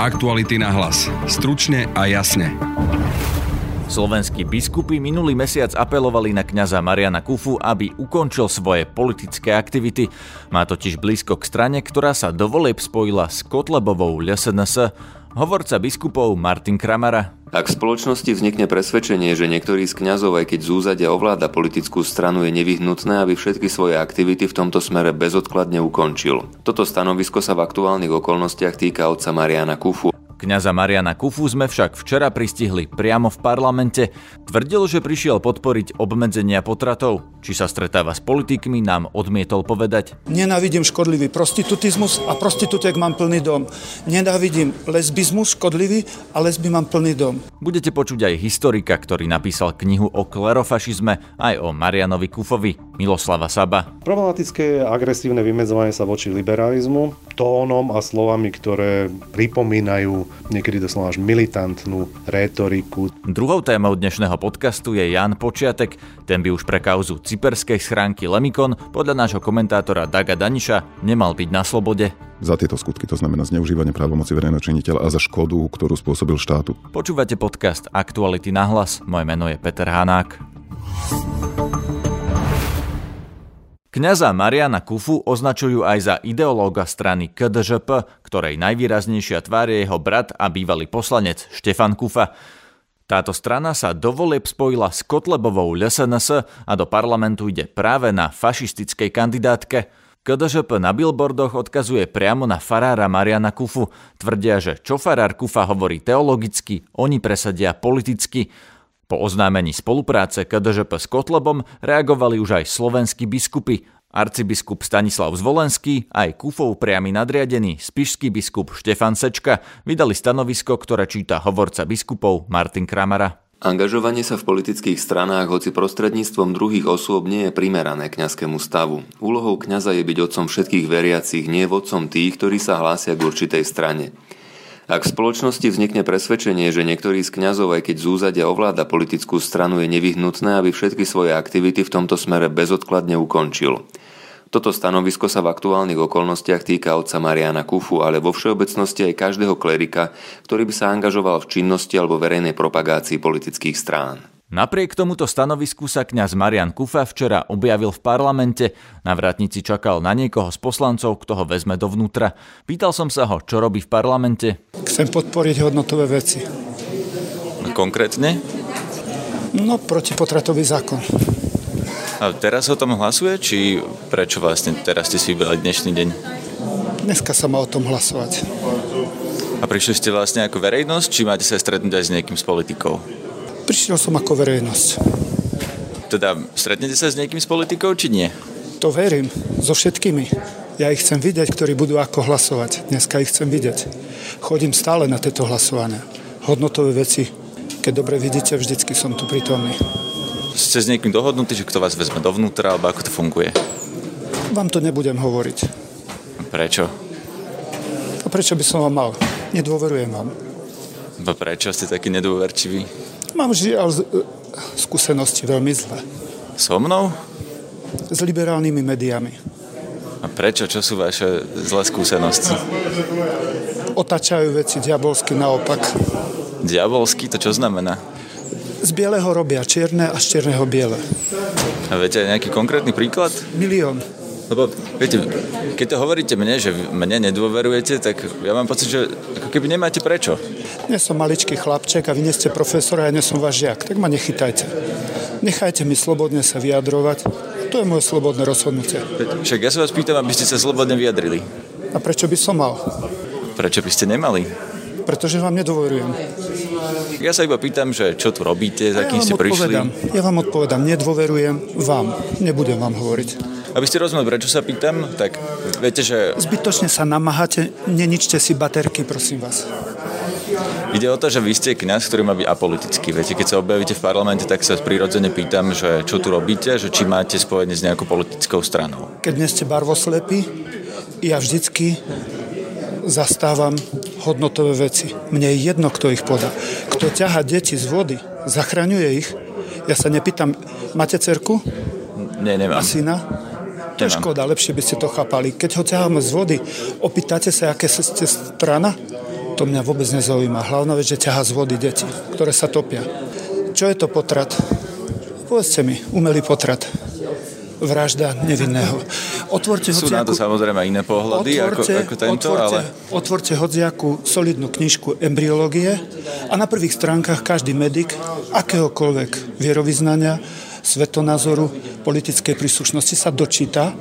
Aktuality na hlas. Stručne a jasne. Slovenskí biskupy minulý mesiac apelovali na kňaza Mariana Kufu, aby ukončil svoje politické aktivity. Má totiž blízko k strane, ktorá sa do volieb spojila s Kotlebovou LSNS. Hovorca biskupov Martin Kramara. Ak v spoločnosti vznikne presvedčenie, že niektorý z kňazov, aj keď zúzadia ovláda politickú stranu, je nevyhnutné, aby všetky svoje aktivity v tomto smere bezodkladne ukončil. Toto stanovisko sa v aktuálnych okolnostiach týka otca Mariana Kufu. Kňaza Mariana Kufu sme však včera pristihli priamo v parlamente. Tvrdil, že prišiel podporiť obmedzenia potratov. Či sa stretáva s politikmi, nám odmietol povedať. Nenávidím škodlivý prostitutizmus a prostitútek mám plný dom. Nenávidím lesbizmus škodlivý a lesby mám plný dom. Budete počuť aj historika, ktorý napísal knihu o klerofašizme, aj o Marianovi Kufovi, Miloslava Saba. Problematické je agresívne vymedzovanie sa voči liberalizmu tónom a slovami, ktoré pripomínajú niekedy doslova až militantnú rétoriku. Druhou témou dnešného podcastu je Ján Počiatek. Ten by už pre kauzu cyperskej schránky Lemikon podľa nášho komentátora Daga Daniša nemal byť na slobode. Za tieto skutky, to znamená zneužívanie právomoci verejného činiteľa a za škodu, ktorú spôsobil štátu. Počúvate podcast Aktuality na hlas. Moje meno je Peter Hanák. Kňaza Mariana Kufu označujú aj za ideológa strany KDŽP, ktorej najvýraznejšia tvár je jeho brat a bývalý poslanec Štefan Kufa. Táto strana sa do volieb spojila s Kotlebovou LSNS a do parlamentu ide práve na fašistickej kandidátke. KDŽP na billboardoch odkazuje priamo na farára Mariana Kufu. Tvrdia, že čo farár Kufa hovorí teologicky, oni presadia politicky. Po oznámení spolupráce KDŽP s Kotlebom reagovali už aj slovenskí biskupy. Arcibiskup Stanislav Zvolenský aj Kufov priamy nadriadený spišský biskup Štefan Sečka vydali stanovisko, ktoré číta hovorca biskupov Martin Kramara. Angažovanie sa v politických stranách, hoci prostredníctvom druhých osôb, nie je primerané kňazskému stavu. Úlohou kňaza je byť otcom všetkých veriacich, nie vodcom tých, ktorí sa hlásia k určitej strane. Ak v spoločnosti vznikne presvedčenie, že niektorý z kňazov, aj keď zúzadia ovláda politickú stranu, je nevyhnutné, aby všetky svoje aktivity v tomto smere bezodkladne ukončil. Toto stanovisko sa v aktuálnych okolnostiach týka otca Mariana Kufu, ale vo všeobecnosti aj každého klerika, ktorý by sa angažoval v činnosti alebo verejnej propagácii politických strán. Napriek tomuto stanovisku sa kňaz Marian Kufa včera objavil v parlamente. Na vrátnici čakal na niekoho z poslancov, kto ho vezme dovnútra. Pýtal som sa ho, čo robí v parlamente. Chcem podporiť hodnotové veci. Konkrétne? Protipotratový zákon. A teraz o tom hlasuje, či prečo vlastne teraz ste si vybrali dnešný deň? Dneska sa má o tom hlasovať. A prišli ste vlastne ako verejnosť, či máte sa stretnúť aj s niekým z politikov? Prišiel som ako verejnosť. Teda stretnete sa s niekým z politikov, či nie? To verím, so všetkými. Ja ich chcem vidieť, ktorí budú ako hlasovať. Dneska ich chcem vidieť. Chodím stále na tieto hlasovania. Hodnotové veci, keď dobre vidíte, vždycky som tu prítomný. Ste s niekým dohodnutí, že kto vás vezme dovnútra, alebo ako to funguje? Vám to nebudem hovoriť. Prečo? A prečo by som vám mal? Nedôverujem vám. A prečo ste taký nedôverčivý? Mám žiaľ skúsenosti veľmi zlé. So mnou? S liberálnymi médiami. A prečo? Čo sú vaše zlé skúsenosti? Otáčajú veci diabolsky naopak. Diabolsky? To čo znamená? Z bieleho robia čierne a z čierneho biele. A viete nejaký konkrétny príklad? Milión. Lebo viete, keď to hovoríte mne, že mne nedôverujete, tak ja mám pocit, že ako keby nemáte prečo. Ja som maličký chlapček a vy nie ste profesor a ja nie som váš žiak, tak ma nechytajte. Nechajte mi slobodne sa vyjadrovať. To je moje slobodné rozhodnutie. Však ja sa vás pýtam, aby ste sa slobodne vyjadrili. A prečo by som mal? Prečo by ste nemali? Pretože vám nedôverujem. Ja sa iba pýtam, že čo tu robíte, za kým ste prišli. Ja vám odpovedám, nedôverujem vám. Nebudem vám hovoriť. Aby ste rozumeli, prečo sa pýtam, tak viete, že... Zbytočne sa namáhate, neničte si baterky, prosím vás. Ide o to, že vy ste kňaz, ktorý má byť apolitický. Viete, keď sa objavíte v parlamente, tak sa prirodzene pýtam, že čo tu robíte, že či máte spojenie s nejakou politickou stranou. Keď nie ste barvoslepí, ja vždycky zastávam hodnotové veci. Mne je jedno, kto ich podá. Kto ťaha deti z vody, zachraňuje ich. Ja sa nepýtam, máte cerku? Nie, nemám. A syna? To je škoda, lepšie by ste to chápali. Keď ho ťahám z vody, opýtate sa, aké ste strana? to mňa vôbec nezaujíma. Hlavná vec, že ťahá z vody deti, ktoré sa topia. Čo je to potrat? Povedzte mi, umelý potrat. Vražda nevinného. Sú na to samozrejme iné pohľady ako tento, ale... Otvorte hociakú solidnú knižku embryológie a na prvých stránkach každý medic akéhokoľvek vierovyznania, svetonázoru, politickej príslušnosti sa dočíta,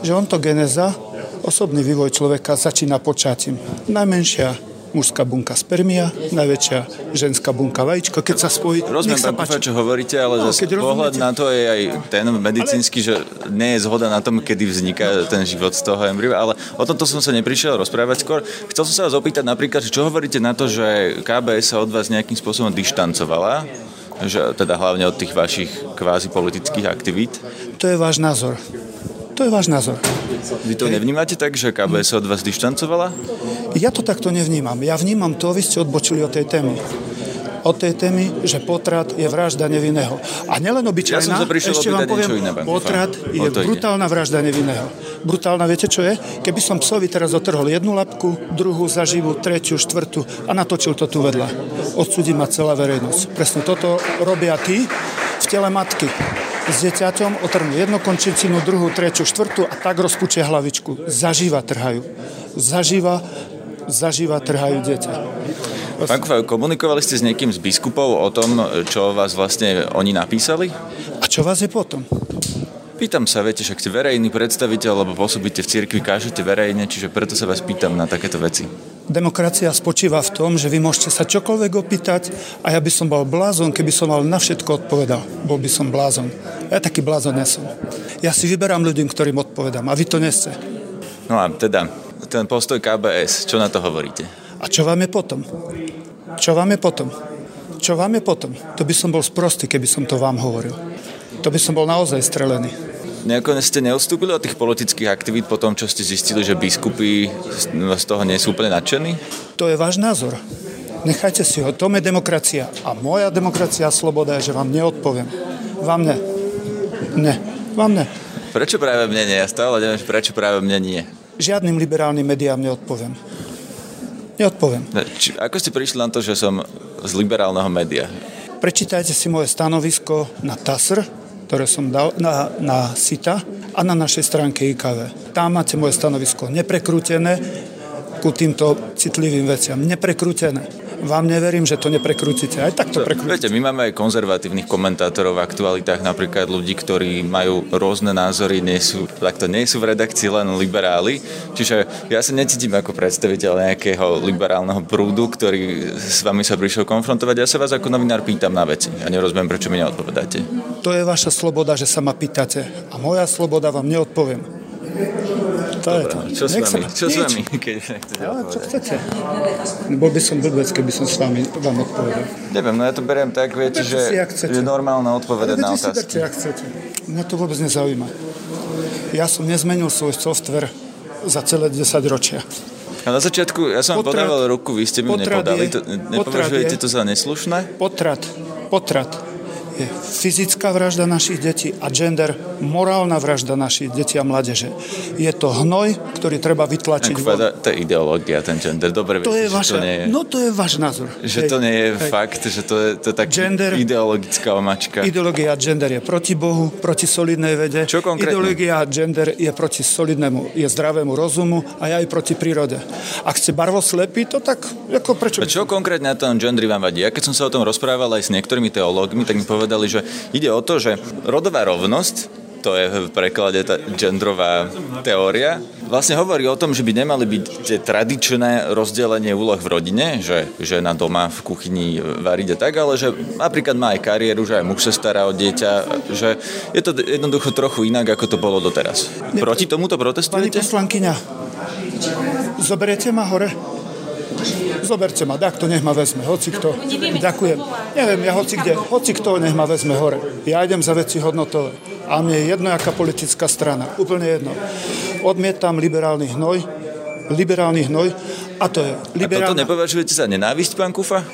že ontogenéza, osobný vývoj človeka, začína počatím. Najmenšia mužská bunka spermia, najväčšia ženská bunka vajíčko, keď sa spojí. Rozumiem, pán Kufa, čo hovoríte, ale zase pohľad na to je aj ten medicínsky, že nie je zhoda na tom, kedy vzniká ten život z toho embrya, ale o tomto som sa neprišiel rozprávať skôr. Chcel som sa vás opýtať napríklad, čo hovoríte na to, že KBS sa od vás nejakým spôsobom dištancovala, že teda hlavne od tých vašich kvázi politických aktivít? To je váš názor. Vy to nevnímate tak, že KBS od vás dištancovala? Ja to takto nevnímam. Ja vnímam to, vy ste odbočili od tej témy. Od tej témy, že potrat je vražda nevinného. A nielen obyčajná, ešte vám poviem, potrat je brutálna vražda nevinného. Brutálna, viete čo je? Keby som psovi teraz otrhol jednu labku, druhú zaživu, tretiu, štvrtú a natočil to tu vedľa. Odsudí ma celá verejnosť. Presne toto robia tí v tele matky. S dieťaťom otrhnú jednu končicinu, druhú, tretiu, štvrtú a tak rozpučia hlavičku. Zaživa trhajú. Zaživa trhajú dieťa. Pán Kufa, komunikovali ste s niekým z biskupov o tom, čo vás vlastne oni napísali? A čo vás je potom? Pýtam sa, viete, však ste verejný predstaviteľ, lebo pôsobíte v cirkvi, kážete verejne, čiže preto sa vás pýtam na takéto veci. Demokracia spočíva v tom, že vy môžete sa čokoľvek opýtať a ja by som bol blázon, keby som mal na všetko odpovedal. Bol by som blázon. Ja taký blázon nesom. Ja si vyberám ľudí, ktorým odpovedám a vy to neste. No a teda, ten postoj KBS, čo na to hovoríte? A čo vám je potom? To by som bol sprostý, keby som to vám hovoril. To by som bol naozaj strelený. Nejako ste neodstúpili od tých politických aktivít po tom, čo ste zistili, že biskupy z toho nie sú úplne nadšení? To je váš názor. Nechajte si ho. To je demokracia. A moja demokracia a sloboda je, že vám neodpoviem. Vám ne. Prečo práve mne nie? Ja stále neviem, prečo práve mne nie. Žiadnym liberálnym médiám neodpoviem. Ako ste prišli na to, že som z liberálneho média? Prečítajte si moje stanovisko na TASR, ktoré som dal na SITA a na našej stránke IKV. Tam máte moje stanovisko neprekrútené ku týmto citlivým veciam. Neprekrútené. Vám neverím, že to neprekrútite. Aj tak to prekrútite. Viete, my máme aj konzervatívnych komentátorov v aktualitách, napríklad ľudí, ktorí majú rôzne názory, nie sú v redakcii len liberáli. Čiže ja sa necítim ako predstaviteľ nejakého liberálneho prúdu, ktorý s vami sa prišiel konfrontovať. Ja sa vás ako novinár pýtam na veci. Ja nerozumiem, prečo mi neodpovedáte. To je vaša sloboda, že sa ma pýtate. A moja sloboda vám neodpoviem. Dobre, čo s vami? Čo chcete? Bol by som blbec, keby som s vami vám odpovedal. Neviem, ja to beriem tak, viete, že je normálne odpovedať na otázky. Mňa to vôbec nezaujíma. Ja som nezmenil svoj software za celé 10 ročia. A na začiatku, ja som vám podával ruku, vy ste mi ju nepodali. Nepovažujete to za neslušné? Potrat je fyzická vražda našich detí a gender, morálna vražda našich detí a mládeže. Je to hnoj, ktorý treba vytlačiť. To je ideológia, ten gender. Dobre, to je váš názor. Že to nie je fakt, že to je tak gender, ideologická omačka. Ideológia gender je proti Bohu, proti solidnej vede. Čo konkrétne? Ideológia gender je proti solidnému, je zdravému rozumu a aj proti prírode. Ak ste barvoslepí, to tak, ako prečo... A čo konkrétne na tom genderi vám vadí? Ja keď som sa o tom rozprával aj s niektorými teológmi, tak mi povedali, že ide o to, že rodová rovnosť, to je v preklade tá gendrová teória, vlastne hovorí o tom, že by nemali byť tie tradičné rozdelenie úloh v rodine, že žena doma v kuchyni varí a tak, ale že napríklad má aj kariéru, že aj muž sa stará o dieťa, že je to jednoducho trochu inak, ako to bolo doteraz. Proti tomuto protestujete? Pani poslankyňa, zoberiete ma hore? Zoberte ma, tak to nech ma vezme, hocikto. Ďakujem. Neviem, ja hocikto nech ma vezme hore. Ja idem za veci hodnotové. A mne je jedno, aká politická strana. Úplne jedno. Odmietam liberálny hnoj a to je liberálna... A toto nepovažujete za nenávisť, pán Kufa?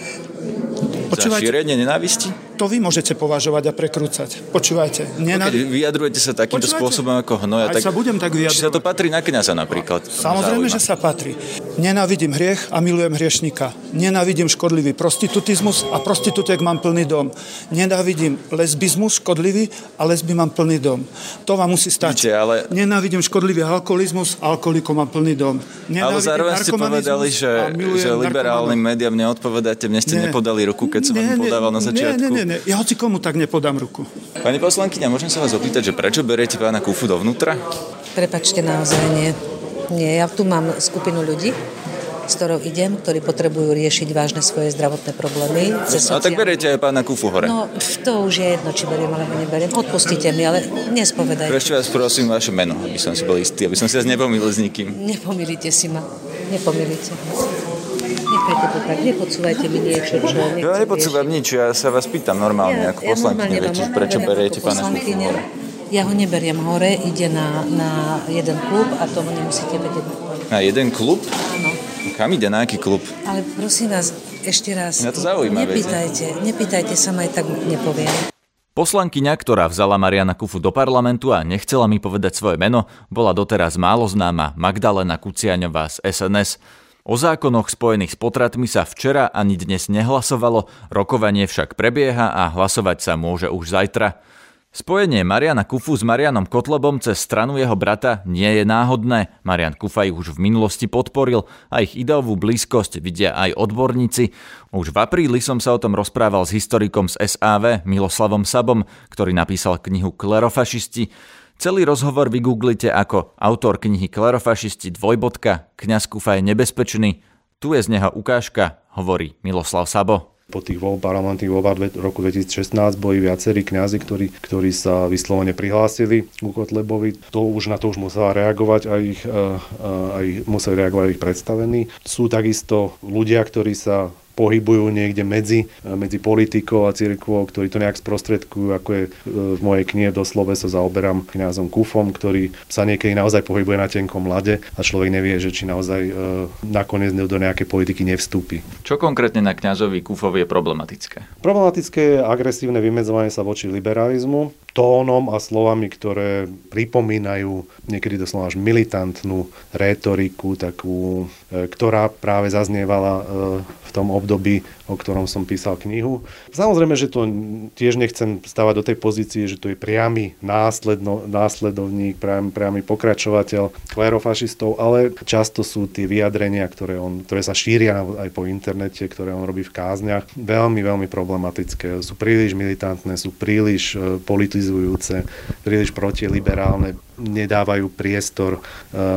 Za šírenie nenávisti? to vy môžete považovať a prekrúcať. Počúvajte. Keď vyjadrujete sa takýmto spôsobom ako Hnoja, tak sa budem tak vyjadrovať. Či sa to patrí na kňaza napríklad? Samozrejme, že sa patrí. Nenávidím hriech a milujem hriešnika. Nenávidím škodlivý prostitutizmus a prostitútek mám plný dom. Nenávidím lesbizmus škodlivý a lesby mám plný dom. To vám musí stačiť. Ale... Nenávidím škodlivý alkoholizmus, alkoholikom mám plný dom. Ale zároveň ste povedali, že liberálnym médiám neodpovedáte. Mne ste nepodali ruku, keď som vám podával na začiatku. Nie. Ja hoci komu tak nepodám ruku. Pani poslankyňa, môžem sa vás opýtať, že prečo beriete pána Kufu dovnútra? Prepačte, naozaj nie. Nie, ja tu mám skupinu ľudí, s ktorou idem, ktorí potrebujú riešiť vážne svoje zdravotné problémy. A tak beriete aj pána Kufu hore. No, to už je jedno, či beriem, alebo neberiem. Odpustite mi, ale nespovedajte. Prečo vás prosím vaše meno, aby som si bol istý, aby som si vás nepomýlil s nikým. Nepomýlite si ma. Nepomýlite. Nechajte to tak, nepodsúvajte mi niečo, čo... Ja nepodsúvam nič, ja sa vás pýtam normálne, ako poslankyňa, prečo beriete pána Kufu hore. Ja ho neberiem hore, ide na jeden klub a toho nemusíte vedieť. Na jeden klub? Áno. Kam ide, na aký klub? Ale prosím vás, ešte raz, ja to zaujíma, nepýtajte sa ma, aj tak nepoviem. Poslankyňa, ktorá vzala Mariana Kufu do parlamentu a nechcela mi povedať svoje meno, bola doteraz málo známa Magdalena Kuciaňová z SNS. O zákonoch spojených s potratmi sa včera ani dnes nehlasovalo, rokovanie však prebieha a hlasovať sa môže už zajtra. Spojenie Mariana Kufu s Marianom Kotlebom cez stranu jeho brata nie je náhodné. Marian Kufa ich už v minulosti podporil a ich ideovú blízkosť vidia aj odborníci. Už v apríli som sa o tom rozprával s historikom z SAV Miloslavom Sabom, ktorý napísal knihu Klerofašisti. Celý rozhovor vygooglite ako autor knihy Klerofašisti : Kňaz Kufa je nebezpečný. Tu je z neho ukážka, hovorí Miloslav Sabo. Po tých parlamentných voľbách roku 2016 boli viacerí kňazi, ktorí sa vyslovene prihlásili ku Kotlebovi. Na to už musela reagovať aj ich predstavení. Sú takisto ľudia, ktorí sa pohybujú niekde medzi politikou a cirkvou, ktorí to nejak sprostredkujú, ako je v mojej knihe doslove sa zaoberám kňazom Kufom, ktorý sa niekedy naozaj pohybuje na tenkom ľade a človek nevie, že či naozaj nakoniec do nejakej politiky nevstúpi. Čo konkrétne na kňazovi Kufovi je problematické? Problematické je agresívne vymedzovanie sa voči liberalizmu tónom a slovami, ktoré pripomínajú niekedy doslova až militantnú rétoriku, takú, ktorá práve zaznievala v tom období, o ktorom som písal knihu. Samozrejme, že to tiež nechcem stávať do tej pozície, že to je priamy následovník, priamy pokračovateľ klerofašistov, ale často sú tie vyjadrenia, ktoré sa šíria aj po internete, ktoré on robí v kázniach, veľmi, veľmi problematické. Sú príliš militantné, sú príliš politizujúce, príliš protiliberálne, nedávajú priestor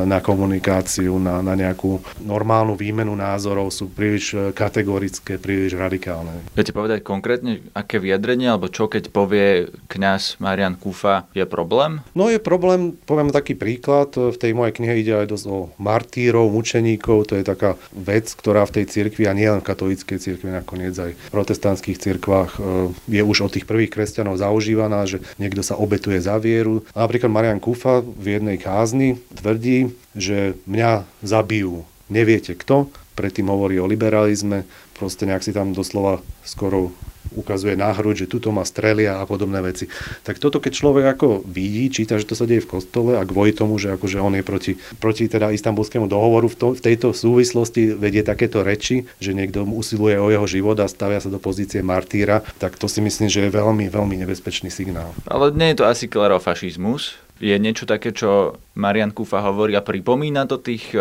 na komunikáciu, na nejakú normálnu výmenu názorov, sú príliš kategorické, príliš radikálne. Chcete povedať konkrétne, aké vyjadrenie, alebo čo keď povie kňaz Marian Kufa, je problém? No je problém, poviem taký príklad, v tej mojej knihe ide aj dosť o martírov, mučeníkov, to je taká vec, ktorá v tej cirkvi, a nie len v katolíckej cirkvi, nakoniec aj v protestantských cirkvách je už od tých prvých kresťanov zaužívaná, že niekto sa obetuje za vieru. Napríklad Marian Kufa v jednej kázni tvrdí, že mňa zabijú. Neviete kto, predtým hovorí o liberalizme, proste nejak si tam doslova skoro ukazuje na hruď, že tuto ma strelia a podobné veci. Tak toto, keď človek ako vidí, číta, že to sa deje v kostole a kvôli tomu, že akože on je proti teda istanbulskému dohovoru, v tejto súvislosti vedie takéto reči, že niekto usiluje o jeho život a stavia sa do pozície martýra, tak to si myslím, že je veľmi, veľmi nebezpečný signál. Ale nie je to asi klerofašizmus? Je niečo také, čo Marian Kufa hovorí a pripomína to tých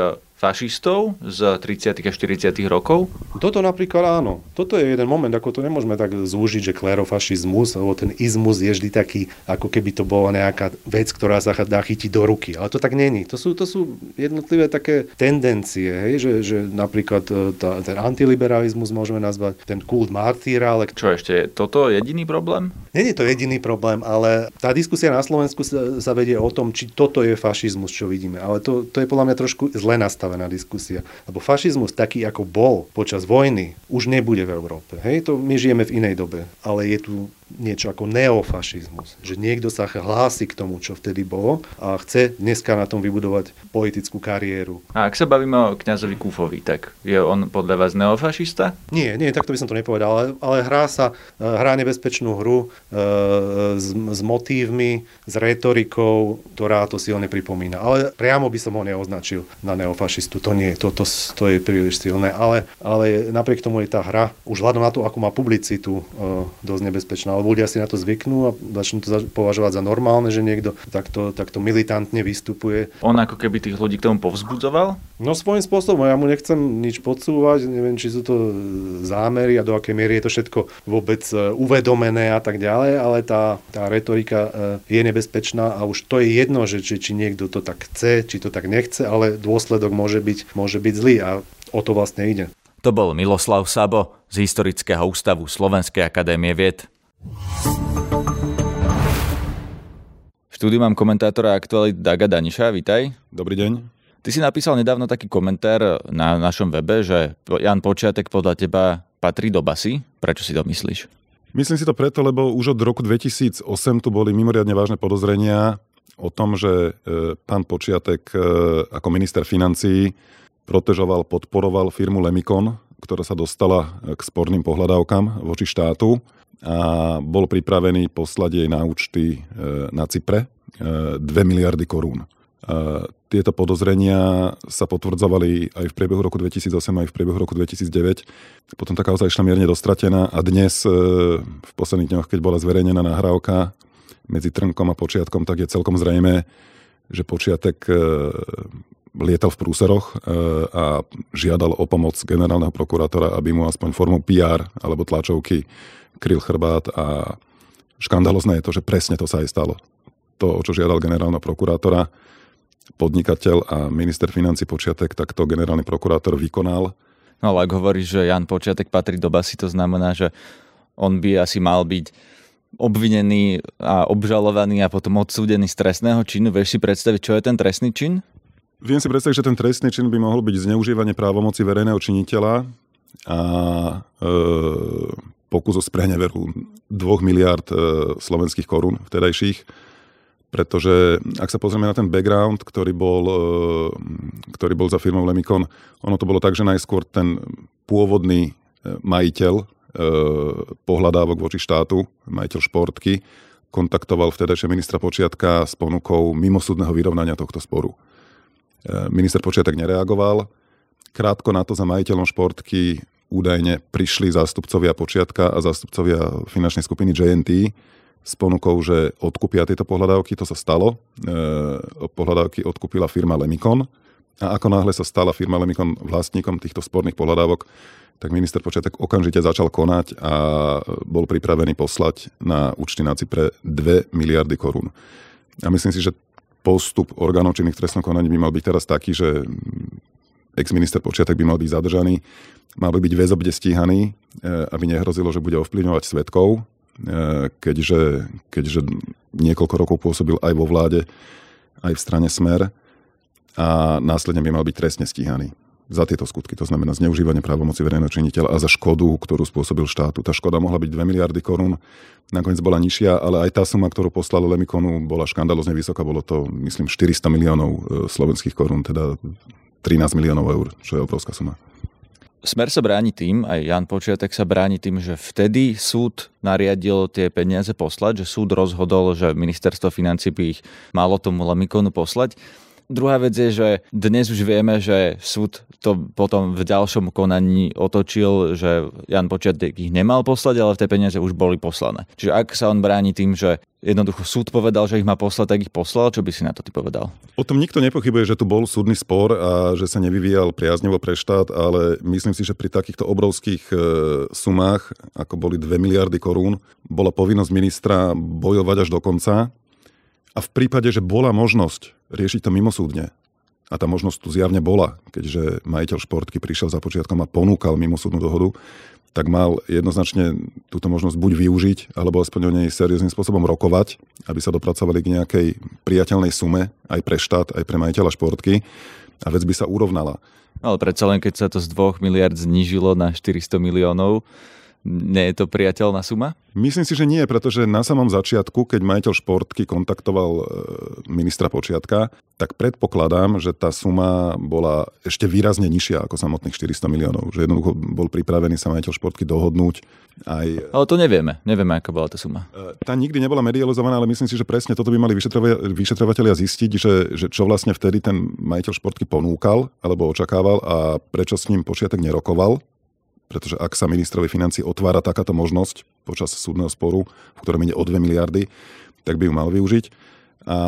fašistov z 30. a 40. rokov? Toto napríklad áno. Toto je jeden moment, ako to nemôžeme tak zúžiť, že klerofašizmus, alebo ten izmus je vždy taký, ako keby to bola nejaká vec, ktorá sa dá chytiť do ruky. Ale to tak není. To sú jednotlivé také tendencie, hej? Že napríklad ten antiliberalizmus môžeme nazvať, ten kult martýra. Ale... Čo ešte? Toto je jediný problém? Nie je to jediný problém, ale tá diskusia na Slovensku sa vedie o tom, či toto je fašizmus, čo vidíme. Ale to je podľa mňa trošku zle nastavené na diskusia. Lebo fašizmus taký, ako bol počas vojny, už nebude v Európe. Hej? My žijeme v inej dobe, ale je tu niečo ako neofašizmus, že niekto sa hlási k tomu, čo vtedy bolo a chce dneska na tom vybudovať politickú kariéru. A ak sa bavíme o kňazovi Kufovi, tak je on podľa vás neofašista? Nie, takto by som to nepovedal, ale hrá nebezpečnú hru s motívmi, s retorikou, ktorá to silne pripomína. Ale priamo by som ho neoznačil na neofašistu, to nie, to je príliš silné, ale napriek tomu je tá hra, už hľadom na to, akú má publicitu, dosť nebezpečná. Ľudia si na to zvyknú a začnú to považovať za normálne, že niekto takto militantne vystupuje. On ako keby tých ľudí k tomu povzbudzoval? No svojím spôsobom, ja mu nechcem nič podsúvať, neviem, či sú to zámery a do akej miery je to všetko vôbec uvedomené a tak ďalej, ale tá retorika je nebezpečná a už to je jedno, že či niekto to tak chce, či to tak nechce, ale dôsledok môže byť zlý a o to vlastne ide. To bol Miloslav Sabo z Historického ústavu Slovenskej akadémie vied. V štúdiu mám komentátora aktualít Daga Daniša, vítaj. Dobrý deň. Ty si napísal nedávno taký komentár na našom webe, že Jan Počiatek podľa teba patrí do basy. Prečo si to myslíš? Myslím si to preto, lebo už od roku 2008 tu boli mimoriadne vážne podozrenia o tom, že pán Počiatek ako minister financií protežoval, podporoval firmu Lemikon, ktorá sa dostala k sporným pohľadávkam voči štátu a bol pripravený poslať jej na účty na Cypre 2 miliardy korún. Tieto podozrenia sa potvrdzovali aj v priebehu roku 2008, aj v priebehu roku 2009. Potom tá kauza išla mierne dostratená a dnes, v posledných dňoch, keď bola zverejnená nahrávka medzi Trnkom a Počiatkom, tak je celkom zrejmé, že Počiatek lietal v prúseroch a žiadal o pomoc generálneho prokurátora, aby mu aspoň formou PR alebo tlačovky kryl chrbát a škandalozné je to, že presne to sa aj stalo. To, o čo žiadal generálneho prokurátora, podnikateľ a minister financí Počiatek, tak to generálny prokurátor vykonal. No ale ak hovoríš, že Jan Počiatek patrí do basy, to znamená, že on by asi mal byť obvinený a obžalovaný a potom odsúdený z trestného činu. Vieš si predstaviť, čo je ten trestný čin? Viem si predstaviť, že ten trestný čin by mohol byť zneužívanie právomoci verejného činiteľa a pokus o spreneveru 2 miliard slovenských korún vtedajších, pretože ak sa pozrieme na ten background, ktorý bol za firmou Lemikon, ono to bolo tak, že najskôr ten pôvodný majiteľ pohľadávok voči štátu, majiteľ Športky, kontaktoval vtedajšieho ministra Počiatka s ponukou mimosúdneho vyrovnania tohto sporu. Minister Počiatek nereagoval. Krátko na to za majiteľom Športky údajne prišli zástupcovia Počiatka a zástupcovia finančnej skupiny JNT s ponukou, že odkúpia tieto pohľadávky. To sa stalo. Pohľadávky odkúpila firma Lemikon. A ako náhle sa stala firma Lemikon vlastníkom týchto sporných pohľadávok, tak minister Počiatek okamžite začal konať a bol pripravený poslať na účty na Cypre 2 miliardy korún. A myslím si, že postup orgánov činných v trestnom konaní by mal byť teraz taký, že ex-minister Počiatek by mal byť zadržaný, mal by byť väzobne stíhaný, aby nehrozilo, že bude ovplyvňovať svedkov, keďže niekoľko rokov pôsobil aj vo vláde, aj v strane Smer a následne by mal byť trestne stíhaný za tieto skutky, to znamená zneužívanie právomoci verejného činiteľa a za škodu, ktorú spôsobil štátu. Tá škoda mohla byť 2 miliardy korún, nakoniec bola nižšia, ale aj tá suma, ktorú poslal Lemikonu, bola škandalozne vysoká, bolo to, myslím, 400 miliónov slovenských korún, teda 13 miliónov eur, čo je obrovská suma. Smer sa bráni tým, aj Jan Počiatek sa bráni tým, že vtedy súd nariadil tie peniaze poslať, že súd rozhodol, že ministerstvo financií by ich malo tomu Lemikonu poslať. Druhá vec je, že dnes už vieme, že súd to potom v ďalšom konaní otočil, že Jan Počiatek ich nemal poslať, ale tie peniaze už boli poslané. Čiže ak sa on bráni tým, že jednoducho súd povedal, že ich má poslať, tak ich poslal, čo by si na to ty povedal? O tom nikto nepochybuje, že tu bol súdny spor a že sa nevyvíjal priaznivo pre štát, ale myslím si, že pri takýchto obrovských sumách, ako boli 2 miliardy korún, bola povinnosť ministra bojovať až do konca. A v prípade, že bola možnosť riešiť to mimosúdne, a tá možnosť tu zjavne bola, keďže majiteľ Športky prišiel za Počiatkom a ponúkal mimosúdnu dohodu, tak mal jednoznačne túto možnosť buď využiť, alebo aspoň o nej serióznym spôsobom rokovať, aby sa dopracovali k nejakej priateľnej sume aj pre štát, aj pre majiteľa Športky a vec by sa urovnala. Ale predsa len, keď sa to z 2 miliard znížilo na 400 miliónov, Nie je to priateľná suma? Myslím si, že nie, pretože na samom začiatku, keď majiteľ Športky kontaktoval ministra Počiatka, tak predpokladám, že tá suma bola ešte výrazne nižšia ako samotných 400 miliónov. Že jednoducho bol pripravený sa majiteľ Športky dohodnúť aj... Ale to nevieme. Nevieme, aká bola tá suma. Tá nikdy nebola medializovaná, ale myslím si, že presne toto by mali vyšetrovatelia zistiť, že čo vlastne vtedy ten majiteľ Športky ponúkal alebo očakával a prečo s ním Počiatek nerokoval. Pretože ak sa ministrovi financií otvára takáto možnosť počas súdneho sporu, v ktorom ide o 2 miliardy, tak by ju mal využiť. A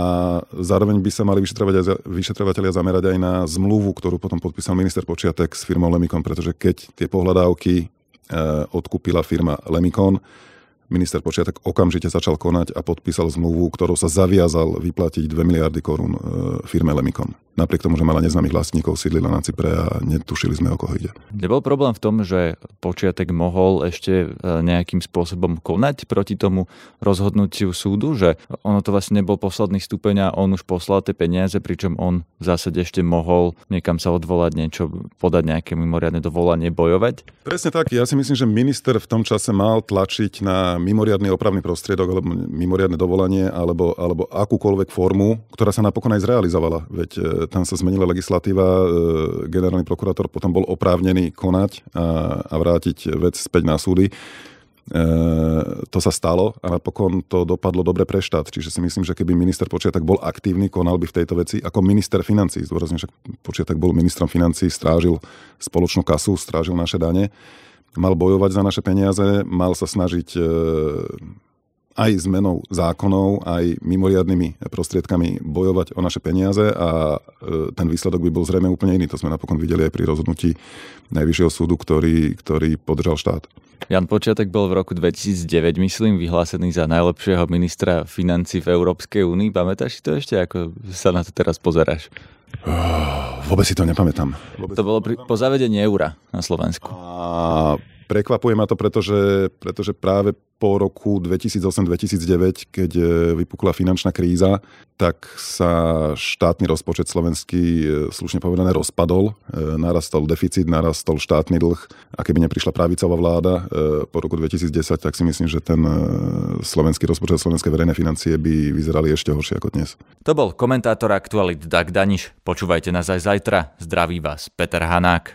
zároveň by sa mali vyšetrovatelia zamerať aj na zmluvu, ktorú potom podpísal minister Počiatek s firmou Lemikon, pretože keď tie pohľadávky odkúpila firma Lemikon, minister Počiatek okamžite začal konať a podpísal zmluvu, ktorou sa zaviazal vyplatiť 2 miliardy korún firme Lemikon. Napriek tomu, že mala neznámych vlastníkov, sídlila na Cypre a netušili sme, o koho ide. Nebol problém v tom, že Počiatek mohol ešte nejakým spôsobom konať proti tomu rozhodnutiu súdu, že ono to vlastne nebol posledný stupeň a on už poslal tie peniaze, pričom on v zásade ešte mohol niekam sa odvolať, niečo podať, nejaké mimoriadne dovolanie, bojovať? Presne tak. Ja si myslím, že minister v tom čase mal tlačiť na mimoriadny opravný prostriedok alebo mimoriadne dovolanie alebo akúkoľvek formu, ktorá sa napokon aj zrealizovala. Veď tam sa zmenila legislatíva, generálny prokurátor potom bol oprávnený konať a vrátiť vec späť na súdy. To sa stalo a napokon to dopadlo dobre pre štát. Čiže si myslím, že keby minister Počiatek bol aktívny, konal by v tejto veci ako minister financií. Zdôrazňujem, že Počiatek bol ministrom financií, strážil spoločnú kasu, strážil naše dane. Mal bojovať za naše peniaze, mal sa snažiť aj zmenou zákonov, aj mimoriadnymi prostriedkami bojovať o naše peniaze a ten výsledok by bol zrejme úplne iný. To sme napokon videli aj pri rozhodnutí Najvyššieho súdu, ktorý podržal štát. Jan Počiatek bol v roku 2009, myslím, vyhlásený za najlepšieho ministra financí v Európskej únii. Pamätáš si to ešte, ako sa na to teraz pozeráš? Vôbec si to nepamätám. To bolo po zavedení eura na Slovensku. A prekvapuje ma to, pretože práve po roku 2008-2009, keď vypukla finančná kríza, tak sa štátny rozpočet slovenský, slušne povedané, rozpadol. Narastol deficit, narastol štátny dlh a keby neprišla pravicová vláda po roku 2010, tak si myslím, že ten slovenský rozpočet, slovenské verejné financie by vyzerali ešte horšie ako dnes. To bol komentátor Aktualit Dag Daniš. Počúvajte nás aj zajtra. Zdraví vás Peter Hanák.